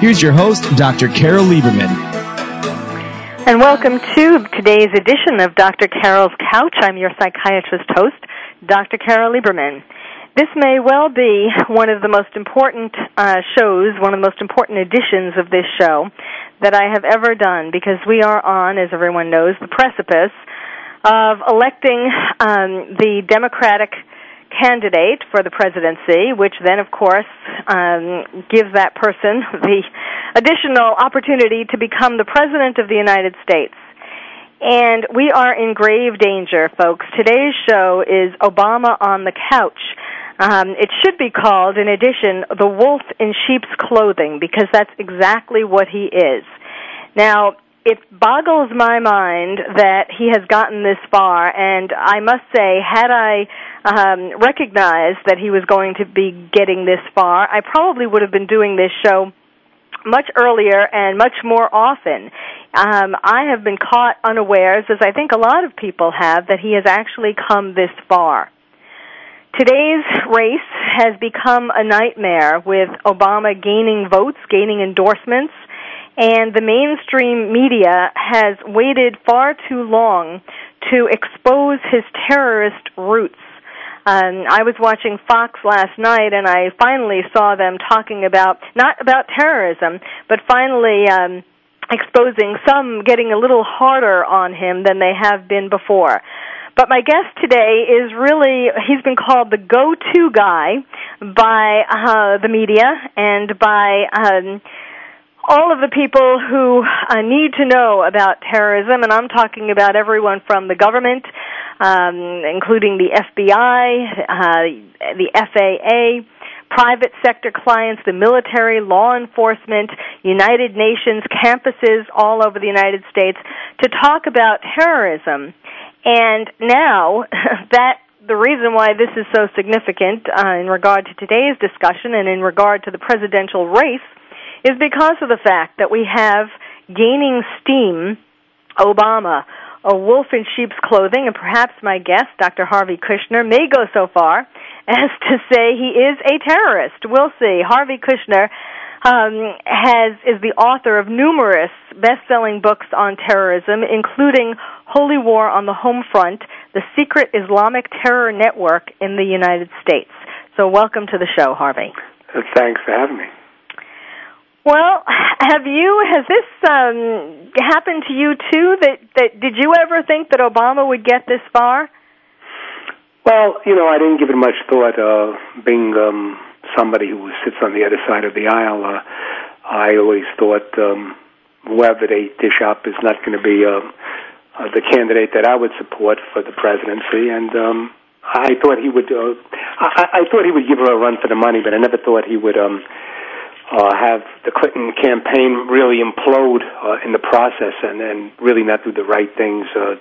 Here's your host, Dr. Carol Lieberman. And welcome to today's edition of Dr. Carol's Couch. I'm your psychiatrist host, Dr. Carol Lieberman. This may well be one of the most important shows, one of the most important editions of this show that I have ever done, because we are on, as everyone knows, the precipice of electing the Democratic candidate for the presidency, which then, of course, gives that person the additional opportunity to become the President of the United States. And we are in grave danger, folks. Today's show is Obama on the Couch. It should be called, in addition, the wolf in sheep's clothing, because that's exactly what he is. Now, it boggles my mind that he has gotten this far, and I must say, had I recognized that he was going to be getting this far, I probably would have been doing this show much earlier and much more often. I have been caught unawares, as I think a lot of people have, that he has actually come this far. Today's race has become a nightmare, with Obama gaining votes, gaining endorsements, and the mainstream media has waited far too long to expose his terrorist roots. I was watching Fox last night, and I finally saw them talking about, not about terrorism, but finally exposing some, getting a little harder on him than they have been before. But my guest today is really, he's been called the go-to guy by the media and by all of the people who need to know about terrorism, and I'm talking about everyone from the government, including the FBI, the FAA, private sector clients, the military, law enforcement, United Nations campuses all over the United States, to talk about terrorism. And now that the reason why this is so significant in regard to today's discussion and in regard to the presidential race is because of the fact that we have gaining steam Obama, a wolf in sheep's clothing, and perhaps my guest, Dr. Harvey Kushner, may go so far as to say he is a terrorist. We'll see. Harvey Kushner is the author of numerous best-selling books on terrorism, including Holy War on the Home Front, The Secret Islamic Terror Network in the United States. So welcome to the show, Harvey. Thanks for having me. Well, has this happened to you too? That did you ever think that Obama would get this far? Well, you know, I didn't give it much thought. Being somebody who sits on the other side of the aisle, I always thought whoever they dish up is not going to be the candidate that I would support for the presidency, and I thought he would. I thought he would give her a run for the money, but I never thought he would have the Clinton campaign really implode in the process, and really not do the right things to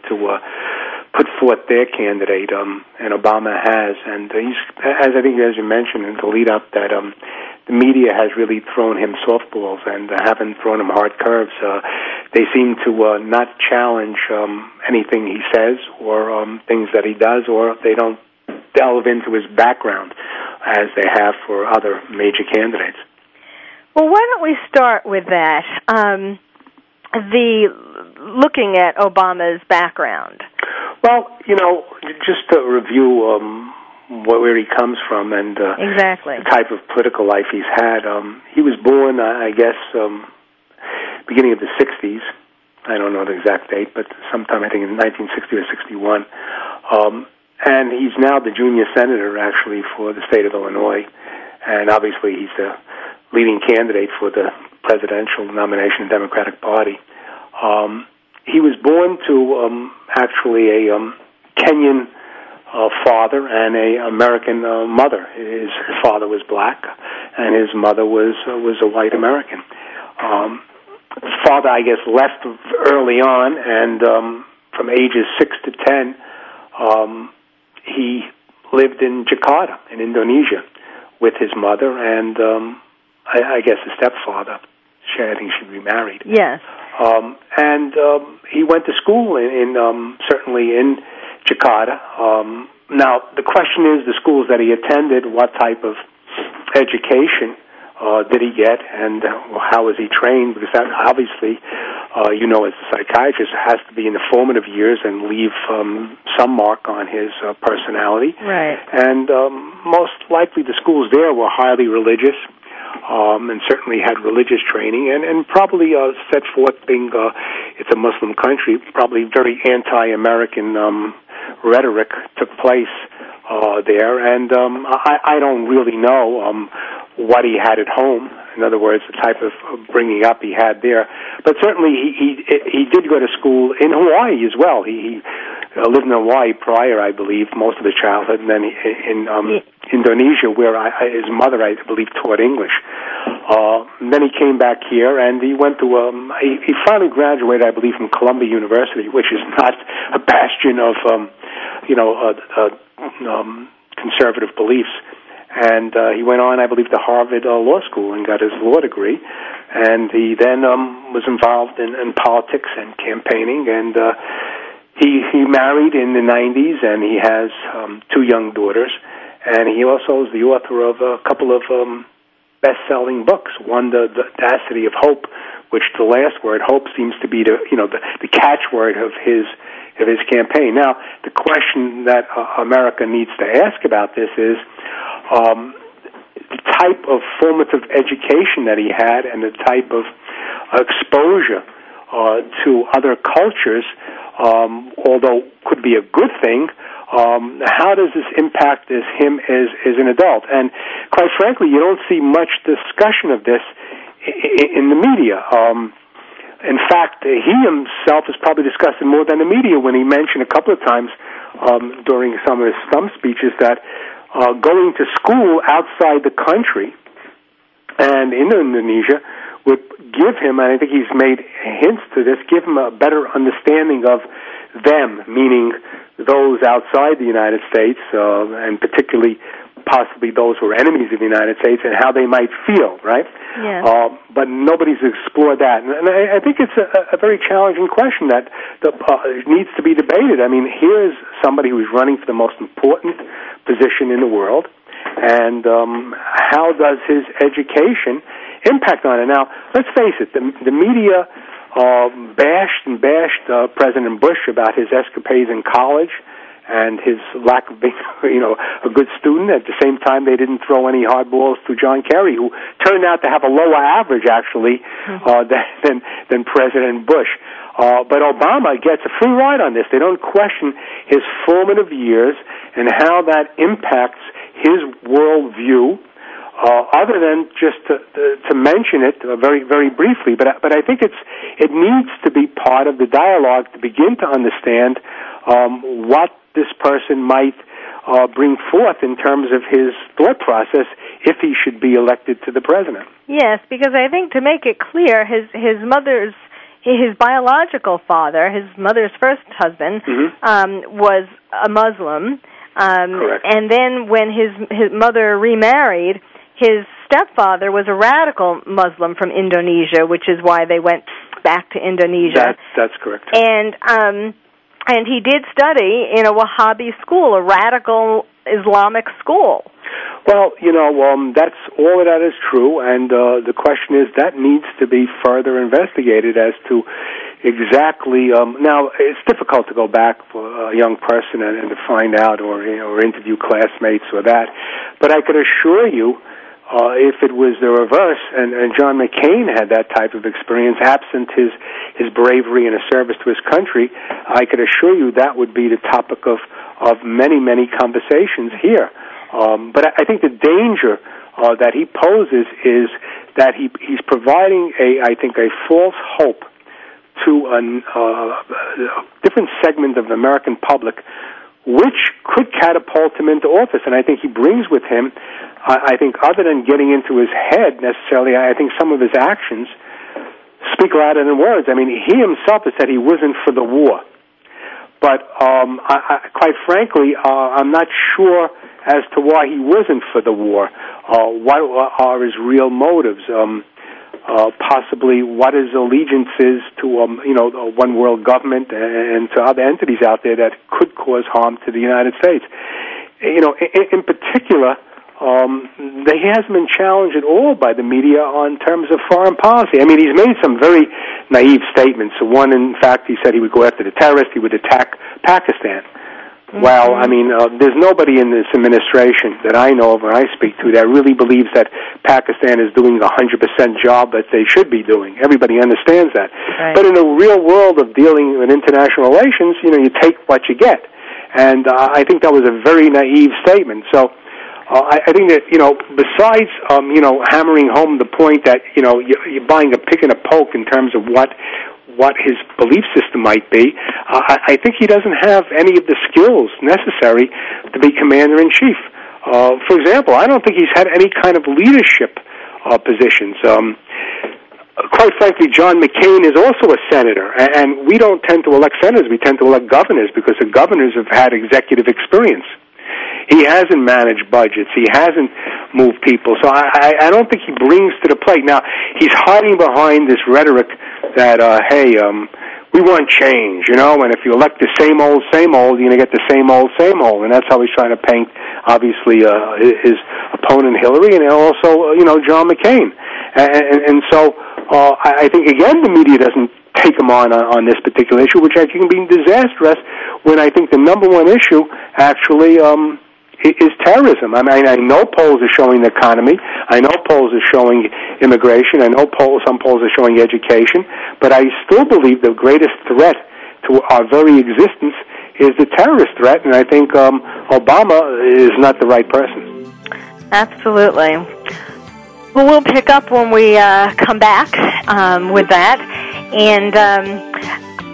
put forth their candidate, and Obama has. And he's, as I think as you mentioned in the lead up, that the media has really thrown him softballs and haven't thrown him hard curves. They seem to not challenge anything he says or things that he does, or they don't delve into his background as they have for other major candidates. Well, why don't we start with that, looking at Obama's background? Well, you know, just to review where he comes from and exactly the type of political life he's had. He was born, I guess, beginning of the 60s. I don't know the exact date, but sometime I think in 1960 or 61. And he's now the junior senator, actually, for the state of Illinois. And obviously he's the leading candidate for the presidential nomination of the Democratic Party. He was born to actually a Kenyan father and a American mother. His father was black, and his mother was a white American. As father, I guess, left early on, and from ages 6 to 10, he lived in Jakarta, in Indonesia, with his mother and, I guess, his stepfather. I think she remarried. Yes. He went to school certainly in Jakarta. Now, the question is, the schools that he attended, what type of education did he get, and how was he trained? Because that obviously, as a psychiatrist, has to be in the formative years and leave some mark on his personality. Right. And most likely the schools there were highly religious, and certainly had religious training, and probably set forth, being it's a Muslim country, probably very anti-American rhetoric took place there. And I don't really know what he had at home. In other words, the type of bringing up he had there. But certainly he did go to school in Hawaii as well. He lived in Hawaii prior, I believe, most of his childhood, and then in Indonesia, where his mother, I believe, taught English. And then he came back here, and he went to he finally graduated, I believe, from Columbia University, which is not a bastion of conservative beliefs. And he went on, I believe, to Harvard Law School and got his law degree. And he then was involved in politics and campaigning. And he married in the 90s, and he has 2 young daughters. And he also is the author of a couple of best-selling books. One, The Audacity of Hope, which the last word, hope, seems to be the catchword of his campaign. Now, the question that America needs to ask about this is the type of formative education that he had and the type of exposure to other cultures, although could be a good thing. How does this impact him as an adult? And quite frankly, you don't see much discussion of this in the media. In fact, he himself is probably discussed more than the media when he mentioned a couple of times during some of his stump speeches that going to school outside the country and in Indonesia would give him, and I think he's made hints to this, give him a better understanding of them, meaning those outside the United States, and particularly possibly those who are enemies of the United States, and how they might feel, right? Yes. But nobody's explored that. And I think it's a very challenging question that needs to be debated. I mean, here's somebody who's running for the most important position in the world, and how does his education impact on it? Now, let's face it, the media bashed President Bush about his escapades in college and his lack of being, a good student. At the same time, they didn't throw any hard balls to John Kerry, who turned out to have a lower average, actually, than President Bush. But Obama gets a free ride on this. They don't question his formative years and how that impacts his worldview, other than just to mention it very, very briefly. But I think it needs to be part of the dialogue to begin to understand what this person might bring forth in terms of his thought process if he should be elected to the president. Yes, because I think, to make it clear, his biological father, his mother's first husband, was a Muslim. Correct. And then when his mother remarried, his stepfather was a radical Muslim from Indonesia, which is why they went back to Indonesia. That's correct. And he did study in a Wahhabi school, a radical Islamic school. Well, that's all of that is true, and the question is that needs to be further investigated as to exactly. Now, it's difficult to go back for a young person and to find out or interview classmates or that, but I could assure you, if it was the reverse, and John McCain had that type of experience, absent his bravery and his service to his country, I could assure you that would be the topic of many, many conversations here. But I think the danger that he poses is that he's providing, I think, a false hope to a different segment of the American public, which could catapult him into office. And I think he brings with him, I think, other than getting into his head necessarily, I think some of his actions speak louder than words. I mean, he himself has said he wasn't for the war. But quite frankly, I'm not sure as to why he wasn't for the war. What are his real motives? Possibly what his allegiance is to, one world government and to other entities out there that could cause harm to the United States. You know, in particular, he hasn't been challenged at all by the media on terms of foreign policy. I mean, he's made some very naive statements. One, in fact, he said he would go after the terrorists, he would attack Pakistan. Mm-hmm. Well, I mean, there's nobody in this administration that I know of or I speak to that really believes that Pakistan is doing the 100% job that they should be doing. Everybody understands that. Right. But in the real world of dealing with international relations, you know, you take what you get. And I think that was a very naive statement. So I think that, besides, hammering home the point that, you're buying a pick and a poke in terms of what his belief system might be, I think he doesn't have any of the skills necessary to be commander-in-chief. For example, I don't think he's had any kind of leadership positions. Quite frankly, John McCain is also a senator, and we don't tend to elect senators. We tend to elect governors because the governors have had executive experience. He hasn't managed budgets. He hasn't moved people. So I don't think he brings to the plate. Now, he's hiding behind this rhetoric that, we want change, and if you elect the same old, you're going to get the same old, and that's how he's trying to paint, obviously, his opponent Hillary and also, John McCain. And so I think, again, the media doesn't take him on this particular issue, which I think can be disastrous when I think the number one issue actually is terrorism. I mean, I know polls are showing the economy. I know polls are showing immigration. I know some polls are showing education. But I still believe the greatest threat to our very existence is the terrorist threat, and I think Obama is not the right person. Absolutely. Well, we'll pick up when we come back with that. And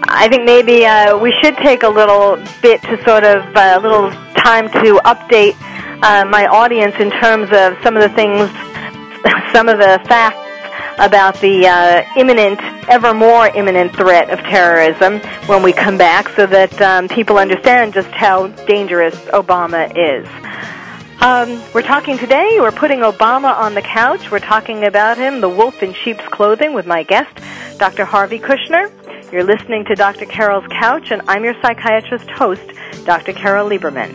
I think maybe we should take a little bit to sort of a little time to update my audience in terms of some of the things, some of the facts about the ever more imminent threat of terrorism when we come back so that people understand just how dangerous Obama is. We're talking today, we're putting Obama on the couch. We're talking about him, the wolf in sheep's clothing, with my guest, Dr. Harvey Kushner. You're listening to Dr. Carol's Couch, and I'm your psychiatrist host, Dr. Carol Lieberman.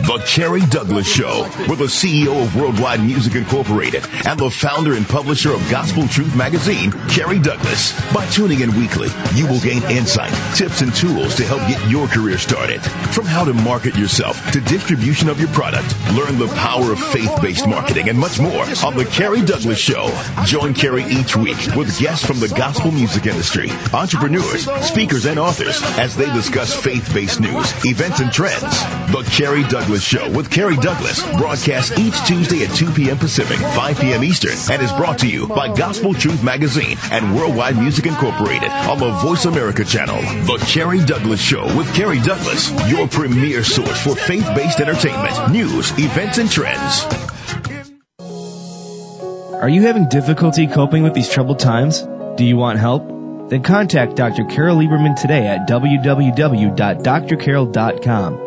The Carrie Douglas Show, with the CEO of Worldwide Music Incorporated and the founder and publisher of Gospel Truth Magazine, Carrie Douglas. By tuning in weekly, you will gain insight, tips, and tools to help get your career started. From how to market yourself to distribution of your product, learn the power of faith-based marketing and much more on The Carrie Douglas Show. Join Carrie each week with guests from the gospel music industry, entrepreneurs, speakers, and authors as they discuss faith-based news, events, and trends. The Carrie Douglas Show with Carrie Douglas, broadcast each Tuesday at 2 p.m. Pacific, 5 p.m. Eastern, and is brought to you by Gospel Truth Magazine and Worldwide Music Incorporated on the Voice America channel. The Carrie Douglas Show with Carrie Douglas, your premier source for faith-based entertainment, news, events, and trends. Are you having difficulty coping with these troubled times? Do you want help? Then contact Dr. Carol Lieberman today at www.drcarol.com.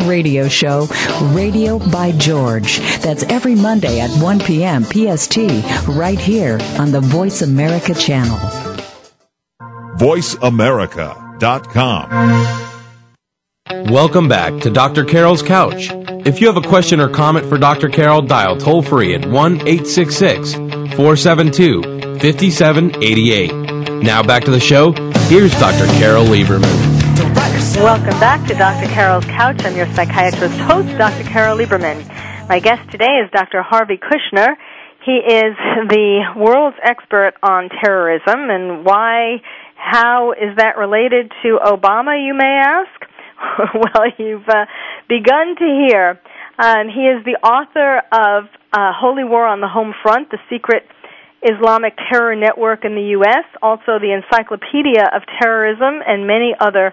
radio show, Radio by George. That's every Monday at 1 p.m. PST, right here on the Voice America channel. VoiceAmerica.com. Welcome back to Dr. Carol's Couch. If you have a question or comment for Dr. Carol, dial toll-free at 1-866-472-5788. Now back to the show. Here's Dr. Carol Lieberman. Welcome back to Dr. Carol's Couch. I'm your psychiatrist host, Dr. Carol Lieberman. My guest today is Dr. Harvey Kushner. He is the world's expert on terrorism and why, how is that related to Obama, you may ask? Well, you've begun to hear. He is the author of Holy War on the Home Front, The Secret Islamic Terror Network in the U.S., also the Encyclopedia of Terrorism and many other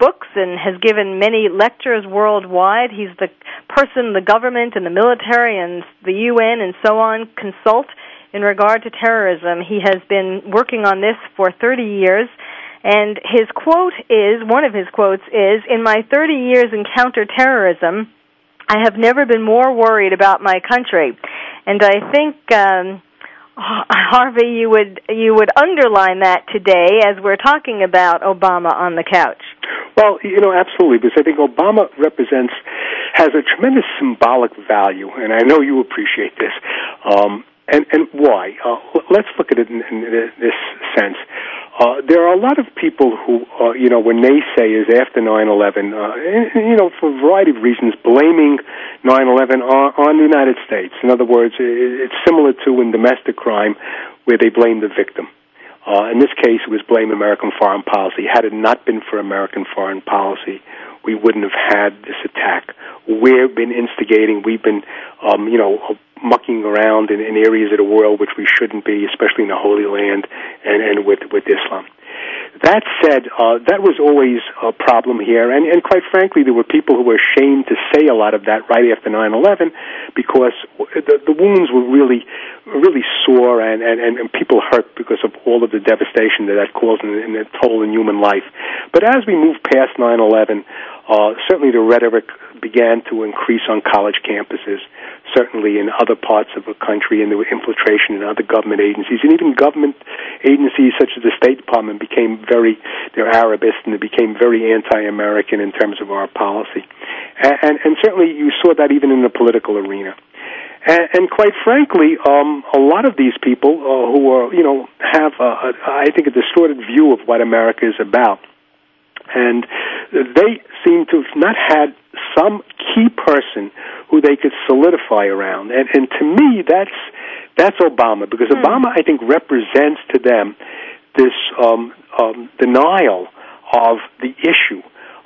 books, and has given many lectures worldwide. He's the person the government and the military and the U.N. and so on consult in regard to terrorism. He has been working on this for 30 years. And his quote is, one of his quotes is, "In my 30 years in counterterrorism, I have never been more worried about my country." And I think, Harvey, you would underline that today as we're talking about Obama on the couch. Well, you know, absolutely, because I think Obama has a tremendous symbolic value, and I know you appreciate this. And why? Let's look at it in this sense. There are a lot of people who, when they say is after 9/11, for a variety of reasons, blaming 9/11 on the United States. In other words, it's similar to in domestic crime where they blame the victim. In this case, it was blame American foreign policy. Had it not been for American foreign policy, we wouldn't have had this attack. We've been instigating. We've been, mucking around in areas of the world which we shouldn't be, especially in the Holy Land and with Islam. That said, that was always a problem here, and quite frankly, there were people who were ashamed to say a lot of that right after 9/11 because the wounds were really sore, and people hurt because of all of the devastation that caused and the toll in human life. But as we moved past 9/11, certainly the rhetoric began to increase on college campuses, certainly in other parts of the country, and there were infiltration in other government agencies, and even government agencies such as the State Department they're Arabist, and they became very anti-American in terms of our policy. And certainly you saw that even in the political arena. And quite frankly, a lot of these people who are, have, I think, a distorted view of what America is about. And they seem to have not had some key person who they could solidify around. And to me, that's Obama, because Obama, I think, represents to them this denial of the issue.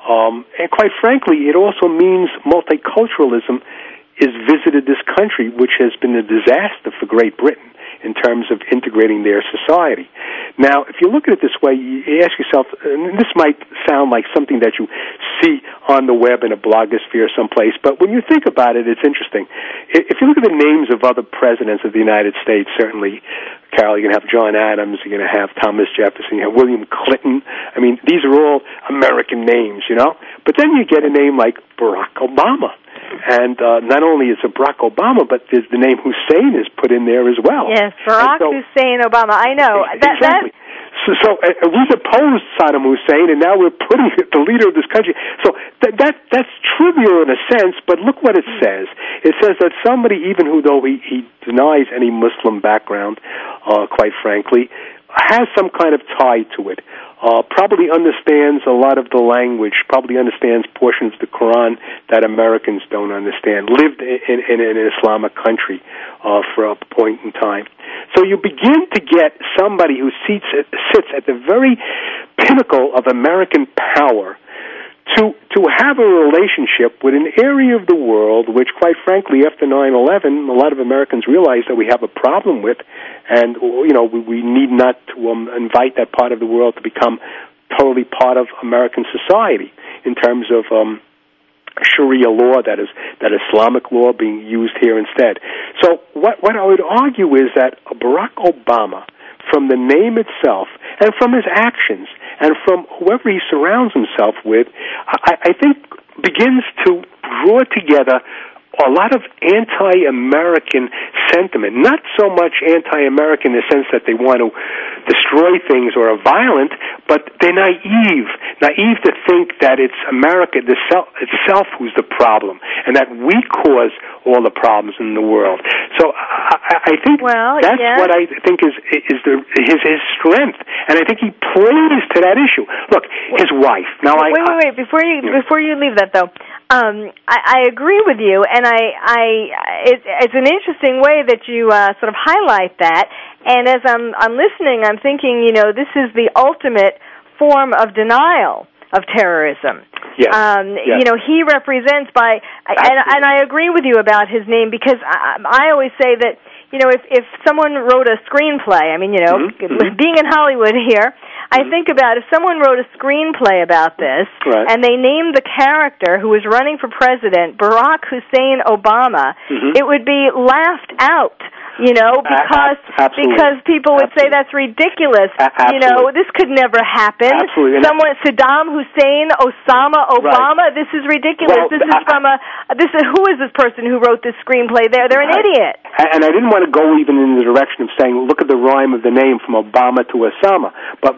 And quite frankly, it also means multiculturalism has visited this country, which has been a disaster for Great Britain in terms of integrating their society. Now, if you look at it this way, you ask yourself, and this might sound like something that you see on the web in a blogosphere someplace, but when you think about it, it's interesting. If you look at the names of other presidents of the United States, certainly, Carol, you're going to have John Adams, you're going to have Thomas Jefferson, you have William Clinton. I mean, these are all American names, But then you get a name like Barack Obama. And not only is it Barack Obama, but there's the name Hussein is put in there as well. Yes, Barack Hussein Obama. I know. Exactly. So we've opposed Saddam Hussein, and now we're putting the leader of this country. So that's trivial in a sense, but look what it says. It says that somebody, even though he denies any Muslim background, quite frankly, has some kind of tie to it, probably understands a lot of the language, probably understands portions of the Quran that Americans don't understand, lived in an Islamic country for a point in time. So you begin to get somebody who sits at the very pinnacle of American power to have a relationship with an area of the world which, quite frankly, after 9/11, a lot of Americans realize that we have a problem with, and we need not to invite that part of the world to become totally part of American society in terms of Sharia law, that Islamic law being used here instead. So what I would argue is that Barack Obama, from the name itself, and from his actions, and from whoever he surrounds himself with, I think begins to draw together a lot of anti-American sentiment. Not so much anti-American in the sense that they want to destroy things or are violent, but they're naive to think that it's America itself who's the problem, and that we cause all the problems in the world. So I think that's what I think is his strength, and I think he plays to that issue. Look, his wife. Now, wait. Before you leave that though, I agree with you, and it's an interesting way that you sort of highlight that. And as I'm listening, I'm thinking, this is the ultimate form of denial of terrorism. Yes. Yes. He represents and I agree with you about his name, because I always say that, if someone wrote a screenplay, mm-hmm. being in Hollywood here, I think about if someone wrote a screenplay about this, right, and they named the character who was running for president Barack Hussein Obama, mm-hmm. it would be laughed out, because people would say that's ridiculous. This could never happen. Absolutely. Saddam Hussein, Osama, Obama, right. This is ridiculous. Well, who is this person who wrote this screenplay? They're an idiot. And I didn't want to go even in the direction of saying, look at the rhyme of the name from Obama to Osama, but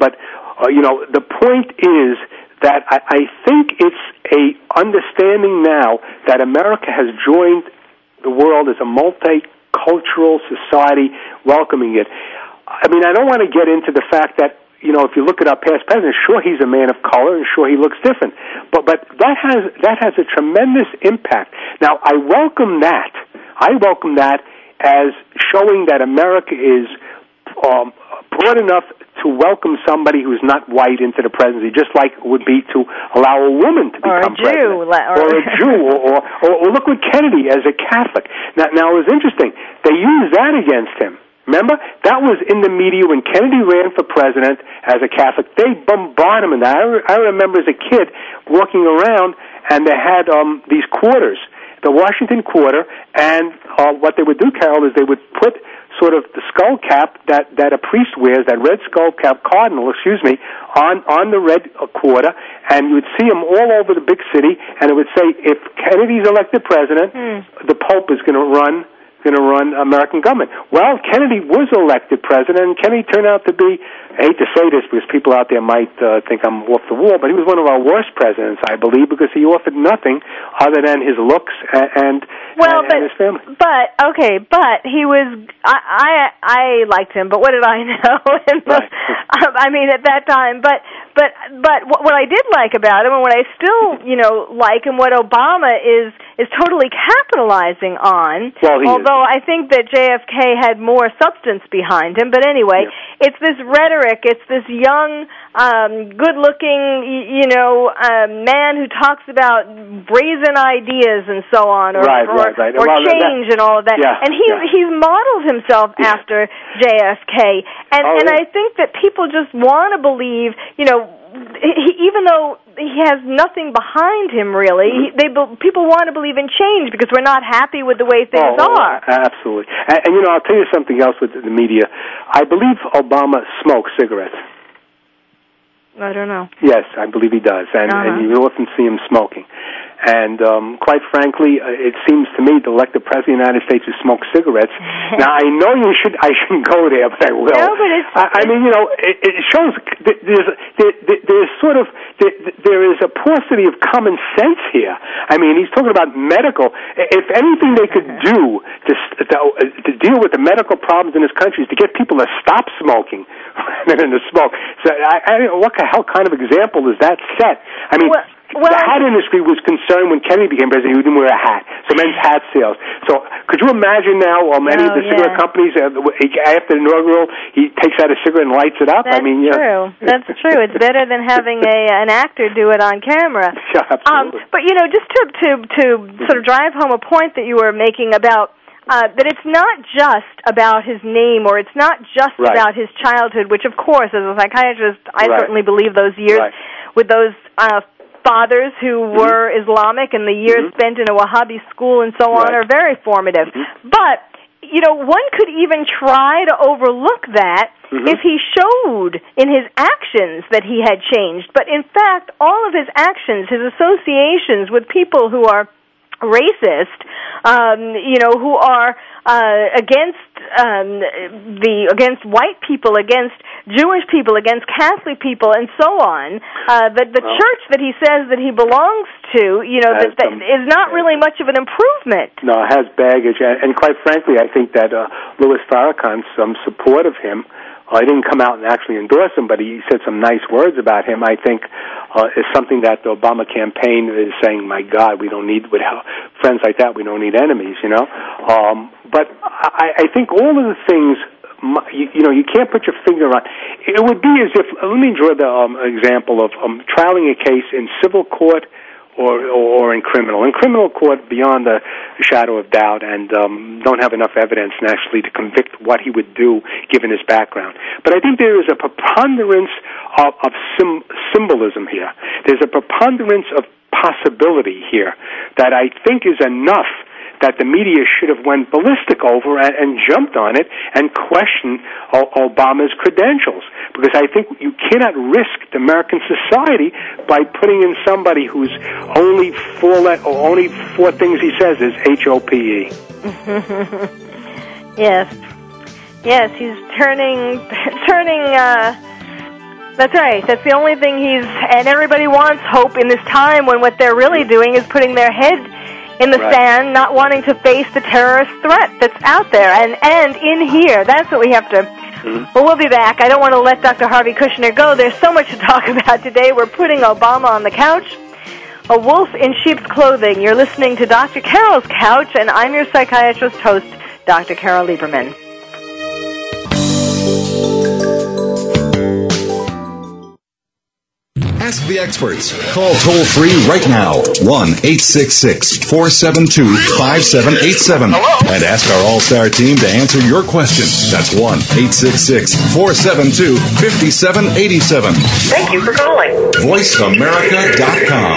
the point is that I think it's a understanding now that America has joined the world as a multicultural society, welcoming it. I mean, I don't want to get into the fact that, if you look at our past president, sure, he's a man of color, and sure, he looks different, but that has a tremendous impact. Now, I welcome that. I welcome that as showing that America is broad enough to welcome somebody who's not white into the presidency, just like it would be to allow a woman to become president. Or a Jew. Or look with Kennedy as a Catholic. Now, it was interesting. They used that against him. Remember? That was in the media when Kennedy ran for president as a Catholic. They bombarded him. And I remember as a kid walking around, and they had these quarters, the Washington quarter, and what they would do, Carol, is they would put sort of the skull cap that a priest wears, that red skull cap, on the red quarter, and you would see him all over the big city, and it would say, if Kennedy's elected president, the Pope is going to run American government. Well, Kennedy was elected president, and Kennedy turned out to be, I hate to say this because people out there might think I'm off the wall, but he was one of our worst presidents, I believe, because he offered nothing other than his looks and his family. But he was, I liked him, but what did I know? At that time, but what I did like about him, and what I still, like, and what Obama is totally capitalizing on, although I think that JFK had more substance behind him. But anyway, It's this rhetoric. It's this young, good-looking, man who talks about brazen ideas and so on, or change and all of that. Yeah, and he's modeled himself after JFK. And I think that people just want to believe, even though he has nothing behind him, really, people want to believe in change because we're not happy with the way things are. Absolutely. And, I'll tell you something else with the media. I believe Obama smokes cigarettes. I don't know. Yes, I believe he does. And you often see him smoking. And quite frankly, it seems to me to elect the President of the United States who smokes cigarettes. Now, I know you should. I shouldn't go there, but I will. No, but it's, I mean, you know, it shows there's sort of there is a paucity of common sense here. I mean, he's talking about medical. If anything they could do to deal with the medical problems in this country is to get people to stop smoking rather than to smoke. So, what the hell kind of example is that set? I mean. Well, the hat industry was concerned when Kennedy became president. He didn't wear a hat, so men's hat sales. So could you imagine now many of the cigarette companies, after the inaugural, he takes out a cigarette and lights it up? That's true. That's true. It's better than having an actor do it on camera. Yeah, absolutely. But, you know, just to sort of drive home a point that you were making about that it's not just about his name, or it's not just about his childhood, which, of course, as a psychiatrist, I certainly believe those years with those fathers who were Islamic, and the years spent in a Wahhabi school and so on are very formative. But, you know, one could even try to overlook that if he showed in his actions that he had changed. But, in fact, all of his actions, his associations with people who are racist, you know, who are against white people, against Jewish people, against Catholic people, and so on. The church that he says that he belongs to, you know, that is not really much of an improvement. No, it has baggage, and quite frankly, I think that Louis Farrakhan's support of him. I didn't come out and actually endorse him, but he said some nice words about him. I think is something that the Obama campaign is saying, my God, we don't need friends like that. We don't need enemies, you know. But I think all of the things, you know, you can't put your finger on. It would be as if, let me draw the example of trialing a case in civil court or in criminal. In criminal court, beyond the shadow of doubt, and don't have enough evidence, naturally, to convict what he would do, given his background. But I think there is a preponderance of symbolism here. There's a preponderance of possibility here that I think is enough that the media should have went ballistic over and jumped on it and questioned Obama's credentials. Because I think you cannot risk the American society by putting in somebody whose only four things he says is HOPE. Yes, he's turning. That's right. That's the only thing and everybody wants hope in this time when what they're really doing is putting their head in the sand, not wanting to face the terrorist threat that's out there and in here. That's what we have to... Well, we'll be back. I don't want to let Dr. Harvey Kushner go. There's so much to talk about today. We're putting Obama on the couch. A wolf in sheep's clothing. You're listening to Dr. Carol's Couch, and I'm your psychiatrist host, Dr. Carol Lieberman. Ask the experts. Call toll-free right now, 1-866-472-5787. Hello? And ask our all-star team to answer your question. That's 1-866-472-5787. Thank you for calling. VoiceAmerica.com.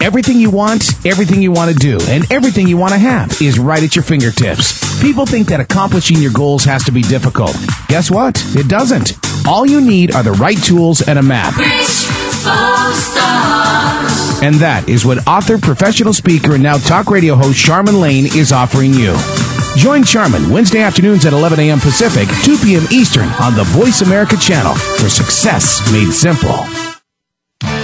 Everything you want, everything you want to do, and everything you want to have is right at your fingertips. People think that accomplishing your goals has to be difficult. Guess what? It doesn't. All you need are the right tools and a map. And that is what author, professional speaker, and now talk radio host Charmin Lane is offering you. Join Charmin Wednesday afternoons at 11 a.m. Pacific, 2 p.m. Eastern on the Voice America channel for Success Made Simple.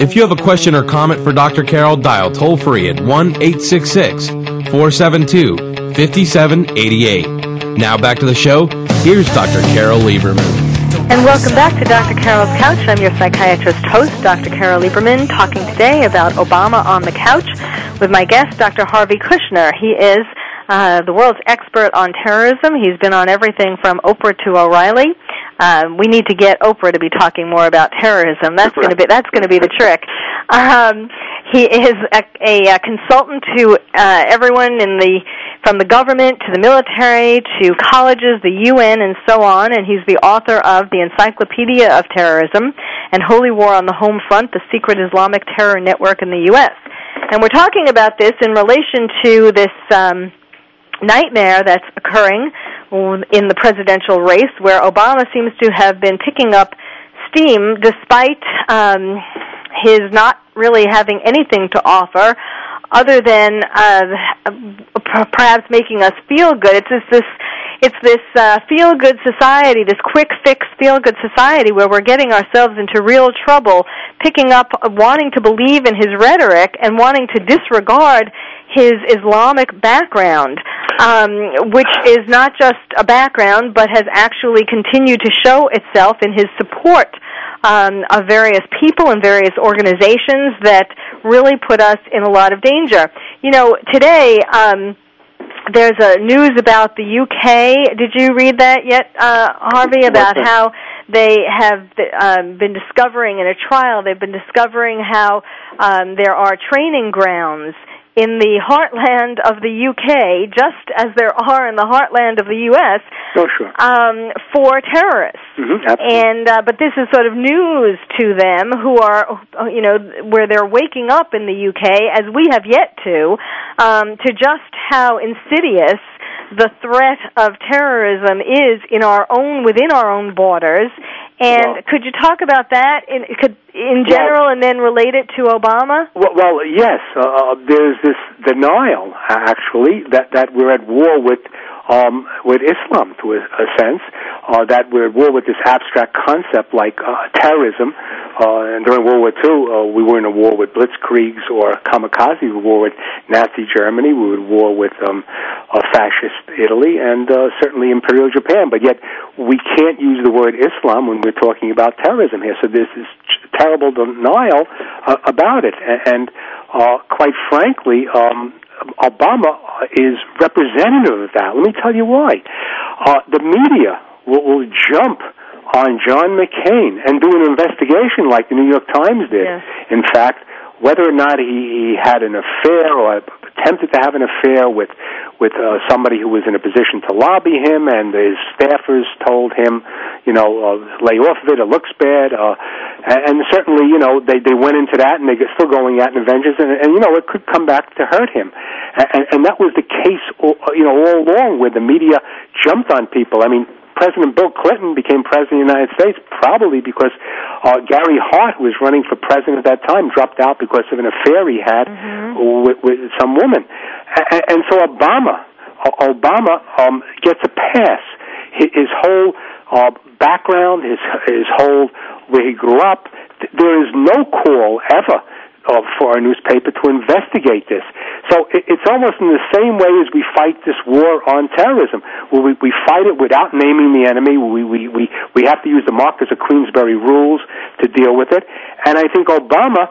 If you have a question or comment for Dr. Carol, dial toll-free at 1-866-472-5788. Now back to the show. Here's Dr. Carol Lieberman. And welcome back to Dr. Carol's Couch. I'm your psychiatrist host, Dr. Carol Lieberman, talking today about Obama on the Couch with my guest, Dr. Harvey Kushner. He is the world's expert on terrorism. He's been on everything from Oprah to O'Reilly. We need to get Oprah to be talking more about terrorism. That's going to be the trick. He is a consultant to everyone from the government to the military to colleges, the UN, and so on. And he's the author of the Encyclopedia of Terrorism and Holy War on the Home Front: The Secret Islamic Terror Network in the U.S. And we're talking about this in relation to this nightmare that's occurring in the presidential race, where Obama seems to have been picking up steam despite his not really having anything to offer other than perhaps making us feel good. It's this feel-good society, this quick-fix feel-good society where we're getting ourselves into real trouble, picking up, wanting to believe in his rhetoric and wanting to disregard his Islamic background, which is not just a background but has actually continued to show itself in his support of various people and various organizations that really put us in a lot of danger. You know, today there's a news about the UK. Did you read that yet, Harvey, about how they have been discovering in a trial, they've been discovering how there are training grounds in the heartland of the UK, just as there are in the heartland of the U.S., for terrorists. Mm-hmm, and but this is sort of news to them, who are, you know, where they're waking up in the UK, as we have yet to just how insidious the threat of terrorism is within our own borders. And could you talk about that in general, and then relate it to Obama? Well, yes. There's this denial, actually, that we're at war with Islam, to a sense, that we're at war with this abstract concept like terrorism. And during World War II, we were in a war with blitzkriegs or kamikazes. We were at war with Nazi Germany. We were at war with fascist Italy, and certainly Imperial Japan. But yet we can't use the word Islam when we're talking about terrorism here. So there's this terrible denial about it. And quite frankly, Obama is representative of that. Let me tell you why. The media will jump on John McCain and do an investigation like the New York Times did. Yes. In fact, whether or not he had an affair or attempted to have an affair with somebody who was in a position to lobby him, and his staffers told him, you know, lay off of it, it looks bad. And certainly, you know, they went into that, and they're still going out in vengeance, and you know, it could come back to hurt him. And that was the case, you know, all along, where the media jumped on people. I mean, President Bill Clinton became president of the United States probably because Gary Hart, who was running for president at that time, dropped out because of an affair he had with some woman. And so Obama gets a pass. His whole background, his whole where he grew up, there is no call ever for our newspaper to investigate this. So it's almost in the same way as we fight this war on terrorism, where we fight it without naming the enemy. We have to use the Marcus of Queensberry rules to deal with it. And I think Obama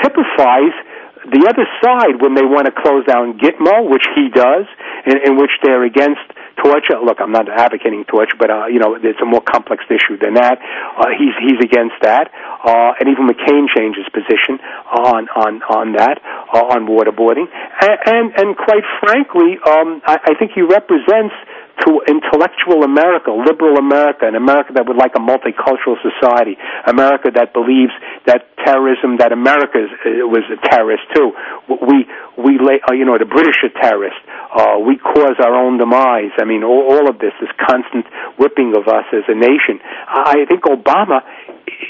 typifies the other side, when they want to close down Gitmo, which he does, in which they're against torture. Look, I'm not advocating torture, but it's a more complex issue than that. He's against that, and even McCain changed his position on that, on waterboarding, and quite frankly, I think he represents to intellectual America, liberal America, an America that would like a multicultural society, America that believes that terrorism, that America was a terrorist too. The British are terrorists. We cause our own demise. I mean, all of this constant whipping of us as a nation. I think Obama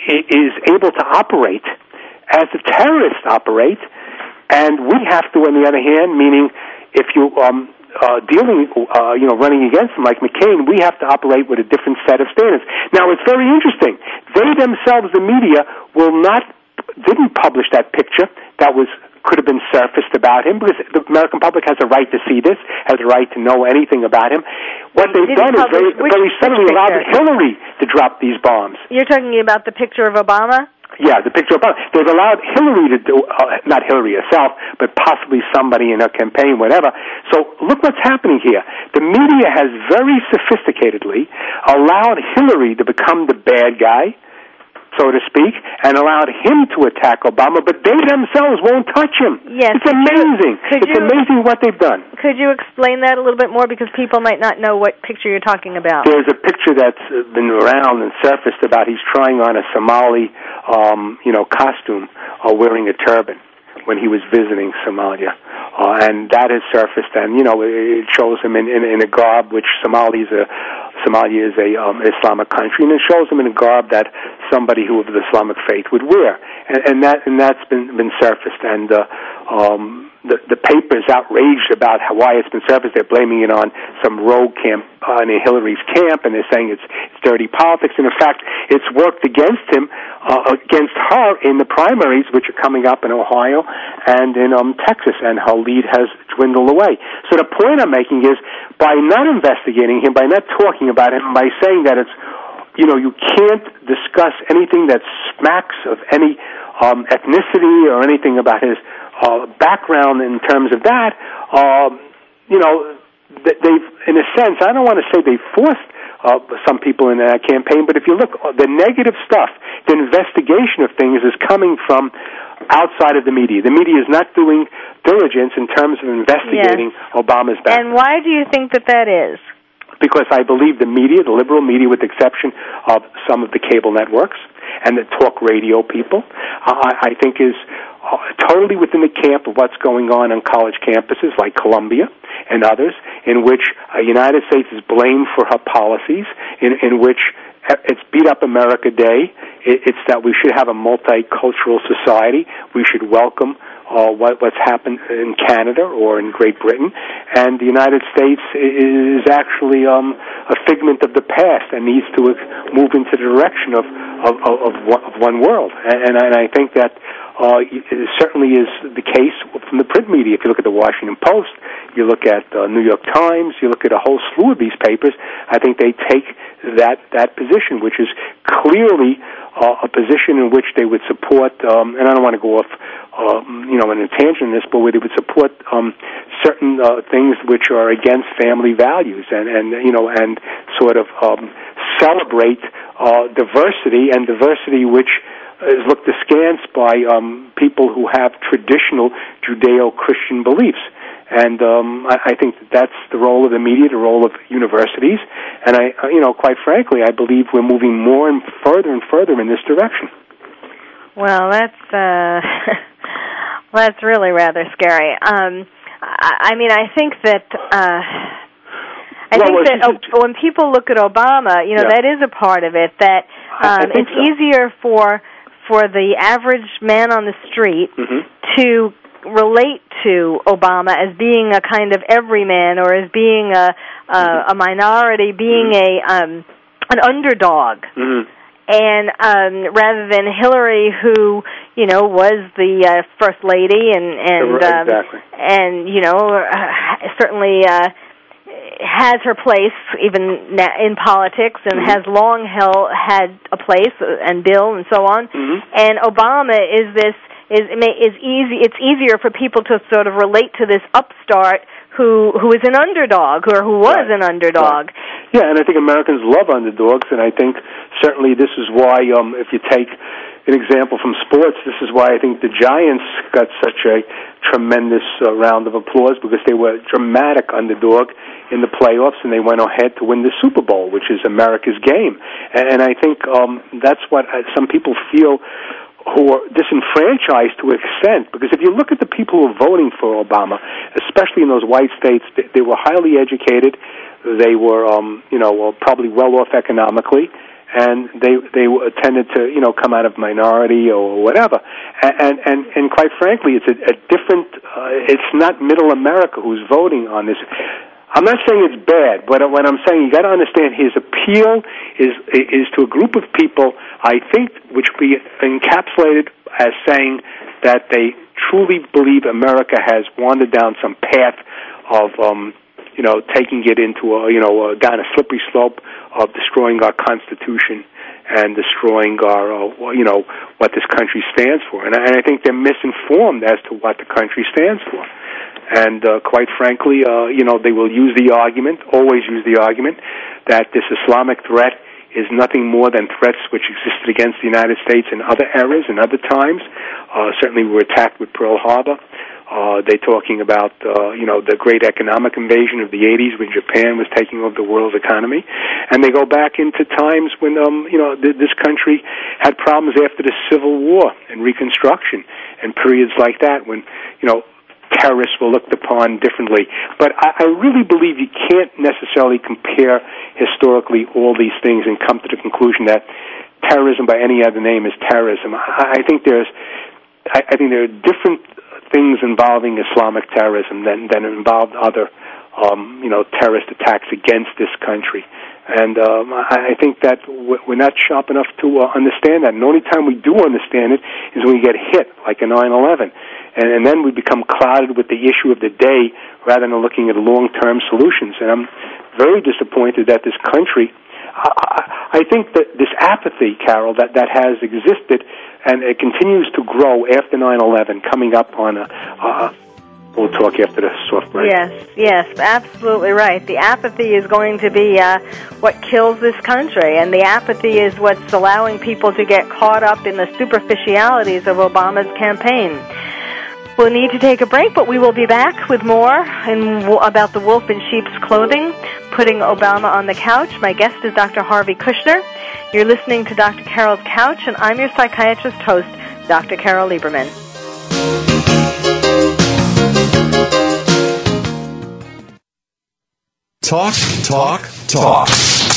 is able to operate as the terrorists operate, and we have to, on the other hand, meaning if you running against them like McCain, we have to operate with a different set of standards. Now, it's very interesting. They themselves, the media, didn't publish that picture that could have been surfaced about him, because the American public has a right to see this, has a right to know anything about him. What they've done is very suddenly allowed Hillary to drop these bombs. You're talking about the picture of Obama? Yeah, the picture of Obama. They've allowed Hillary to do, not Hillary herself, but possibly somebody in her campaign, whatever. So look what's happening here. The media has very sophisticatedly allowed Hillary to become the bad guy, so to speak, and allowed him to attack Obama, but they themselves won't touch him. Yes, it's amazing. It's amazing what they've done. Could you explain that a little bit more? Because people might not know what picture you're talking about. There's a picture that's been around and surfaced about he's trying on a Somali costume or wearing a turban when he was visiting Somalia. And that has surfaced, and, it shows him in a garb, which Somalia is Islamic country, and it shows him in a garb that somebody who of the Islamic faith would wear. And that's been surfaced, and the paper is outraged about why it's been surfaced. They're blaming it on some rogue camp, on Hillary's camp, and they're saying it's dirty politics. And in fact, it's worked against him, against her in the primaries, which are coming up in Ohio and in Texas, and her lead has dwindled away. So the point I'm making is, by not investigating him, by not talking about him, by saying that it's, you can't discuss anything that smacks of any ethnicity or anything about his background in terms of that, they've, in a sense, I don't want to say they forced some people in that campaign, but if you look, the negative stuff, the investigation of things is coming from outside of the media. The media is not doing diligence in terms of investigating Obama's background. And why do you think that is? Because I believe the media, the liberal media, with the exception of some of the cable networks and the talk radio people, I think is totally within the camp of what's going on college campuses like Columbia and others, in which the United States is blamed for her policies, in which it's Beat Up America Day. It's that we should have a multicultural society. We should welcome what's happened in Canada or in Great Britain. And the United States is actually a figment of the past and needs to move into the direction of one world. And I think that it certainly is the case from the print media. If you look at the Washington Post, you look at the New York Times, you look at a whole slew of these papers, I think they take that position, which is clearly a position in which they would support, and I don't want to go off in a tangent on this, but where they would support certain things which are against family values and sort of celebrate diversity, and diversity which is looked askance by people who have traditional Judeo-Christian beliefs. And I think that's the role of the media, the role of universities. And I, quite frankly, I believe we're moving more and further in this direction. Well, that's that's really rather scary. I think that when people look at Obama, that is a part of it. That I think it's easier for the average man on the street to relate to Obama as being a kind of everyman, or as being a minority, being an underdog, and rather than Hillary, who was the first lady and certainly has her place even in politics, and has long had a place, and Bill and so on, and Obama is this is easy. It's easier for people to sort of relate to this upstart who is an underdog or who was an underdog. Right. Yeah, and I think Americans love underdogs, and I think certainly this is why if you take an example from sports, this is why I think the Giants got such a tremendous round of applause, because they were a dramatic underdog in the playoffs, and they went ahead to win the Super Bowl, which is America's game. And I think that's what some people feel who are disenfranchised to an extent, because if you look at the people who are voting for Obama, especially in those white states, they were highly educated, they were probably well off economically, and they tended to come out of minority or whatever, and quite frankly, it's a different. It's not middle America who's voting on this. I'm not saying it's bad, but what I'm saying, you got to understand his appeal is to a group of people, I think, which we encapsulated as saying that they truly believe America has wandered down some path of taking it into down a slippery slope of destroying our Constitution and destroying our, what this country stands for. And I think they're misinformed as to what the country stands for. And quite frankly, they will always use the argument, that this Islamic threat is nothing more than threats which existed against the United States in other eras and other times. Certainly we were attacked with Pearl Harbor. They're talking about, the great economic invasion of the 80s when Japan was taking over the world's economy. And they go back into times when, this country had problems after the Civil War and Reconstruction and periods like that when, terrorists were looked upon differently. But I really believe you can't necessarily compare historically all these things and come to the conclusion that terrorism by any other name is terrorism. I think there are different things involving Islamic terrorism than involved other, terrorist attacks against this country. And I think that we're not sharp enough to understand that. And the only time we do understand it is when we get hit, like a 9/11. And then we become clouded with the issue of the day rather than looking at long-term solutions. And I'm very disappointed that this country, I think that this apathy, Carol, that has existed, and it continues to grow after 9/11, coming up on we'll talk after the soft break. Yes, absolutely right. The apathy is going to be what kills this country, and the apathy is what's allowing people to get caught up in the superficialities of Obama's campaign. We'll need to take a break, but we will be back with more about the wolf in sheep's clothing, putting Obama on the couch. My guest is Dr. Harvey Kushner. You're listening to Dr. Carol's Couch, and I'm your psychiatrist host, Dr. Carol Lieberman. Talk, talk, talk.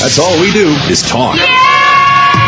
That's all we do is talk. Yeah!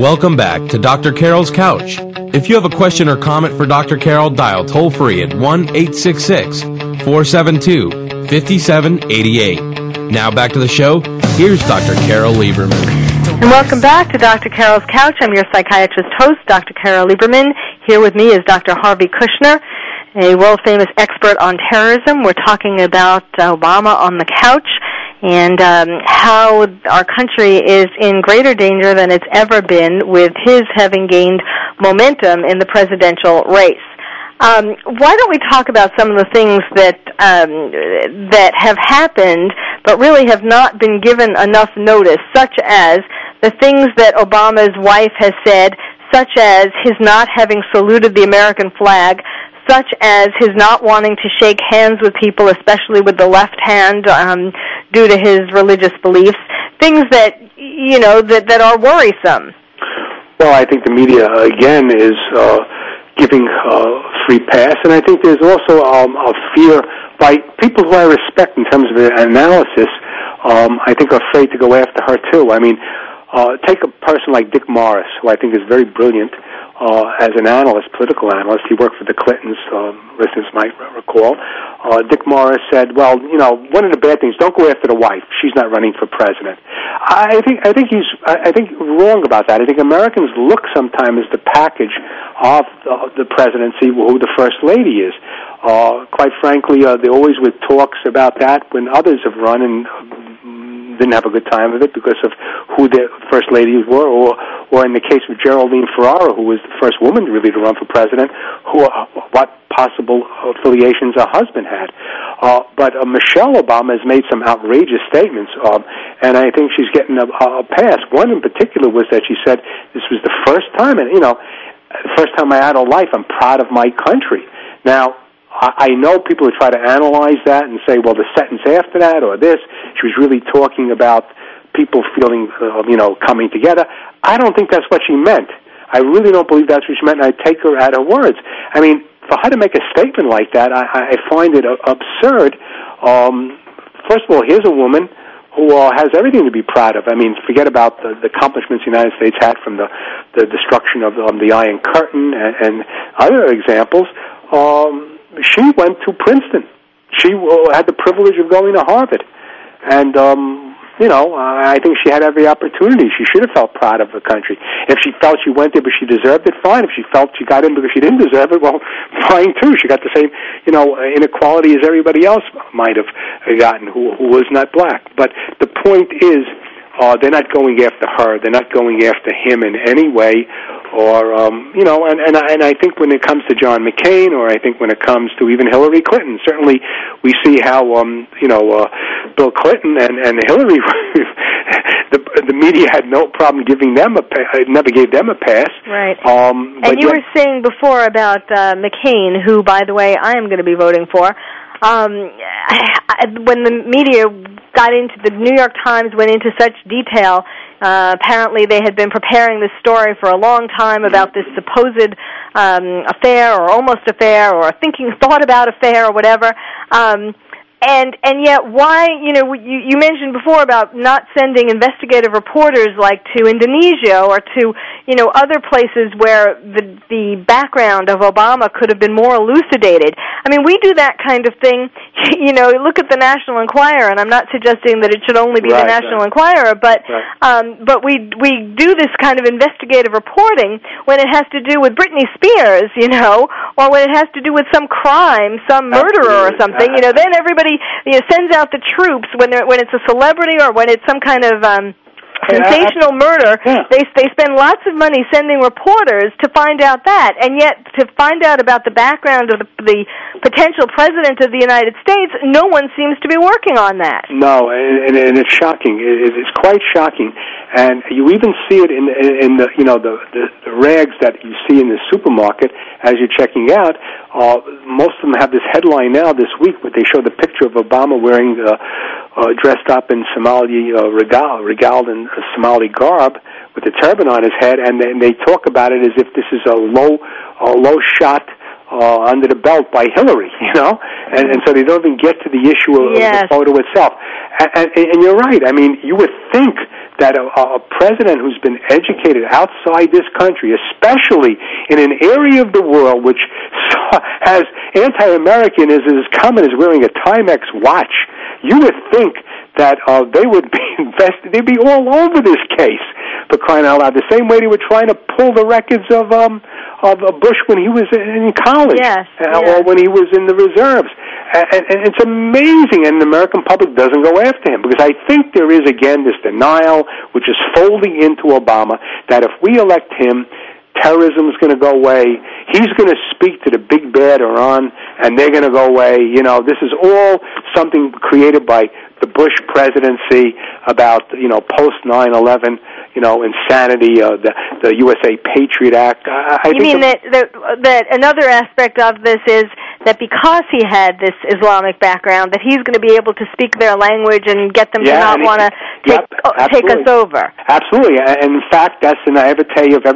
Welcome back to Dr. Carol's Couch. If you have a question or comment for Dr. Carol, dial toll-free at 1-866-472-5788. Now back to the show. Here's Dr. Carol Lieberman. And welcome back to Dr. Carol's Couch. I'm your psychiatrist host, Dr. Carol Lieberman. Here with me is Dr. Harvey Kushner, a world-famous expert on terrorism. We're talking about Obama on the couch and how our country is in greater danger than it's ever been with his having gained momentum in the presidential race. Why don't we talk about some of the things that that have happened but really have not been given enough notice, such as the things that Obama's wife has said, such as his not having saluted the American flag, such as his not wanting to shake hands with people, especially with the left hand, due to his religious beliefs, things that, you know, that are worrisome. Well, I think the media, again, is giving free pass, and I think there's also a fear by people who I respect in terms of analysis, I think are afraid to go after her, too. I mean, take a person like Dick Morris, who I think is very brilliant, as an analyst, political analyst. He worked for the Clintons, listeners might recall. Dick Morris said, well, you know, one of the bad things, don't go after the wife. She's not running for president. I think he's wrong about that. I think Americans look sometimes at the package of the presidency, who the first lady is. Quite frankly, there always were talks about that when others have run and didn't have a good time of it because of who their first ladies were, or in the case of Geraldine Ferraro, who was the first woman really to run for president, what possible affiliations her husband had. But Michelle Obama has made some outrageous statements, and I think she's getting a pass. One in particular was that she said, this was the first time, and you know, first time in my adult life, I'm proud of my country. Now, I know people who try to analyze that and say, well, the sentence after that or this, she was really talking about people feeling, you know, coming together. I don't think that's what she meant. I really don't believe that's what she meant, and I take her at her words. I mean, for her to make a statement like that, I find it absurd. First of all, here's a woman who has everything to be proud of. I mean, forget about the accomplishments the United States had from the destruction of the Iron Curtain and other examples. She went to Princeton. She had the privilege of going to Harvard. And you know, I think she had every opportunity. She should have felt proud of the country. If she felt she went there but she deserved it, fine. If she felt she got in because she didn't deserve it, well, fine, too. She got the same, you know, inequality as everybody else might have gotten who was not black. But the point is, they're not going after her. They're not going after him in any way. Or, you know, and I think when it comes to John McCain, or I think when it comes to even Hillary Clinton, certainly we see how, you know, Bill Clinton and Hillary, the media had no problem giving them a pass, never gave them a pass. Right. And you were saying before about McCain, who, by the way, I am going to be voting for. When the media got into, the New York Times went into such detail, apparently they had been preparing this story for a long time about this supposed affair or almost affair or thought about affair or whatever. And yet why, you know, you mentioned before about not sending investigative reporters like to Indonesia or to, you know, other places where the background of Obama could have been more elucidated. I mean, we do that kind of thing, you know, look at the National Enquirer, and I'm not suggesting that it should only be the National Enquirer, but we do this kind of investigative reporting when it has to do with Britney Spears, you know, or when it has to do with some crime, some murderer or something, you know, then everybody, you know, sends out the troops when it's a celebrity or when it's some kind of sensational murder. Yeah. They spend lots of money sending reporters to find out that, and yet to find out about the background of the potential president of the United States, no one seems to be working on that. No, and it's shocking. It's quite shocking, and you even see it in the, you know, the rags that you see in the supermarket as you're checking out. Most of them have this headline now this week where they show the picture of Obama wearing dressed up in Somali regal in Somali garb with a turban on his head, and they talk about it as if this is a low shot under the belt by Hillary, you know, and so they don't even get to the issue of the photo itself. And you're right. I mean, you would think that a president who's been educated outside this country, especially in an area of the world which has anti-Americanism as common as wearing a Timex watch, you would think that they would be invested. They'd be all over this case, for crying out loud. The same way they were trying to pull the records of Bush when he was in college, or when he was in the reserves. And it's amazing, and the American public doesn't go after him, because I think there is, again, this denial, which is folding into Obama, that if we elect him, terrorism is going to go away, he's going to speak to the big bad Iran, and they're going to go away. You know, this is all something created by the Bush presidency about, you know, post 9/11, you know, insanity, the USA Patriot Act. I mean that another aspect of this is that because he had this Islamic background, that he's going to be able to speak their language and get them to not want to take us over. Absolutely, and in fact, that's an advocate of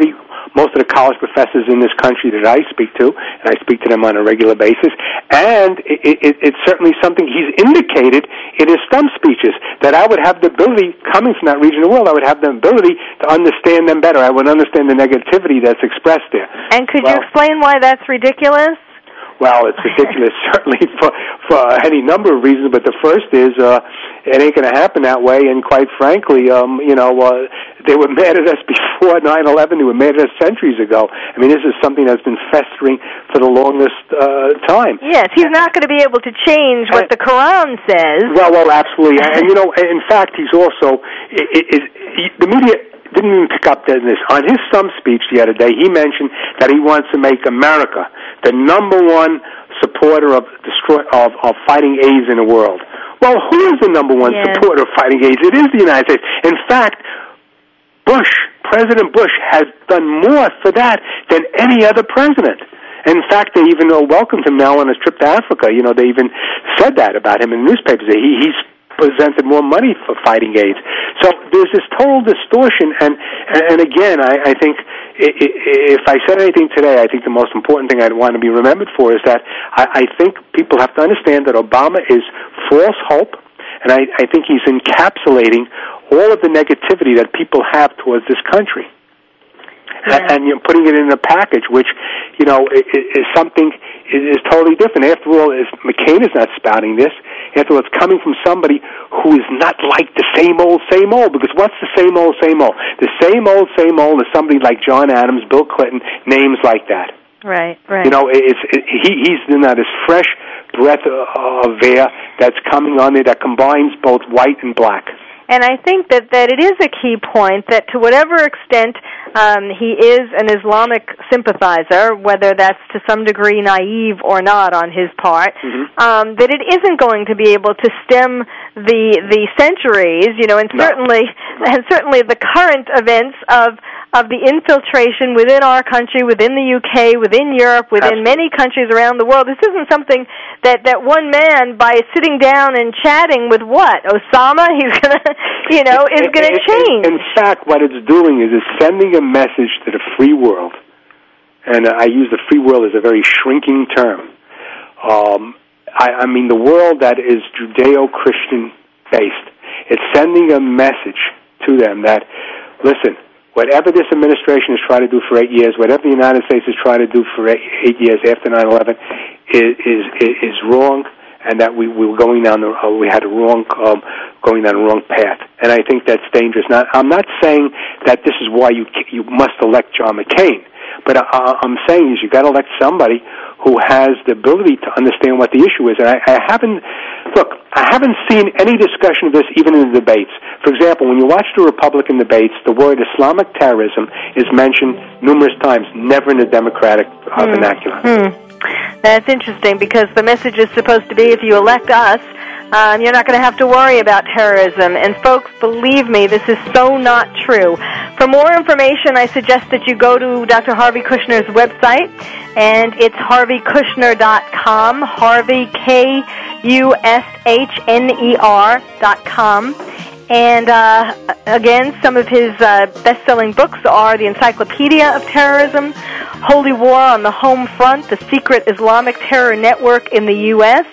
most of the college professors in this country that I speak to, and I speak to them on a regular basis, and it's certainly something he's indicated in his stump speeches, that I would have the ability, coming from that region of the world, I would have the ability to understand them better. I would understand the negativity that's expressed there. And could you explain why that's ridiculous? Well, it's ridiculous, certainly, for any number of reasons, but the first is it ain't going to happen that way, and quite frankly, they were mad at us before 9/11. They were mad at us centuries ago. I mean, this is something that's been festering for the longest time. Yes, he's not going to be able to change what the Quran says. Well, absolutely, and, you know, in fact, he's also, the media didn't even pick up this. On his stump speech the other day, he mentioned that he wants to make America the number one supporter of fighting AIDS in the world. Well, who is the number one supporter of fighting AIDS? It is the United States. In fact, President Bush has done more for that than any other president. In fact, they even welcomed him now on his trip to Africa. You know, they even said that about him in newspapers. He's presented more money for fighting AIDS. So there's this total distortion, and again, I think if I said anything today, I think the most important thing I'd want to be remembered for is that I think people have to understand that Obama is false hope, and I think he's encapsulating all of the negativity that people have towards this country. Yeah. And you're putting it in a package, which, you know, is something is totally different. After all, McCain is not spouting this. After all, it's coming from somebody who is not like the same old, because what's the same old, same old? The same old is somebody like John Adams, Bill Clinton, names like that. Right, right. You know, he's not as fresh breath of air that's coming on there that combines both white and black. And I think that it is a key point that to whatever extent he is an Islamic sympathizer, whether that's to some degree naive or not on his part, that it isn't going to be able to stem the centuries, you know, and certainly the current events of the infiltration within our country, within the UK, within Europe, within many countries around the world. This isn't something that one man, by sitting down and chatting with Osama, he's going to, you know, is going to change. In fact, what it's doing is it's sending a message to the free world, and I use the free world as a very shrinking term. I mean, the world that is Judeo-Christian based, it's sending a message to them that, listen, whatever this administration is trying to do for 8 years, whatever the United States is trying to do for 8 years after 9/11, is wrong, and that we were going down the wrong path. And I think that's dangerous. Now, I'm not saying that this is why you must elect John McCain, but I'm saying is you got to elect somebody who has the ability to understand what the issue is. And I haven't Look, I haven't seen any discussion of this even in the debates. For example, when you watch the Republican debates, the word Islamic terrorism is mentioned numerous times, never in the Democratic vernacular. That's interesting, because the message is supposed to be, if you elect us, you're not going to have to worry about terrorism. And folks, believe me, this is so not true. For more information, I suggest that you go to Dr. Harvey Kushner's website, and it's HarveyKushner.com, Harvey, K-U-S-H-N-E-R.com. And again, some of his best-selling books are The Encyclopedia of Terrorism, Holy War on the Home Front, The Secret Islamic Terror Network in the U.S.,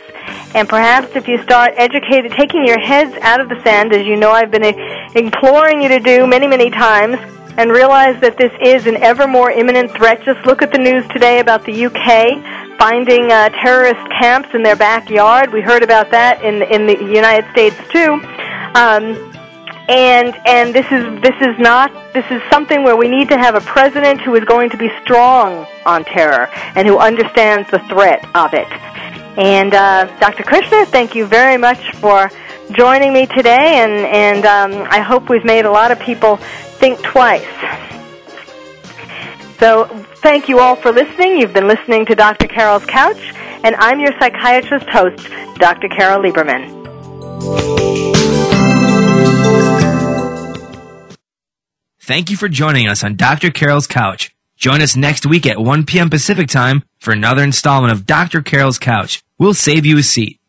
and perhaps if you start taking your heads out of the sand, as you know I've been imploring you to do many, many times, and realize that this is an ever more imminent threat. Just look at the news today about the UK finding terrorist camps in their backyard. We heard about that in the United States too. And this is something where we need to have a president who is going to be strong on terror and who understands the threat of it. And Dr. Kushner, thank you very much for joining me today, and I hope we've made a lot of people think twice. So thank you all for listening. You've been listening to Dr. Carol's Couch, and I'm your psychiatrist host, Dr. Carol Lieberman. Thank you for joining us on Dr. Carol's Couch. Join us next week at 1 p.m. Pacific Time for another installment of Dr. Carol's Couch. We'll save you a seat.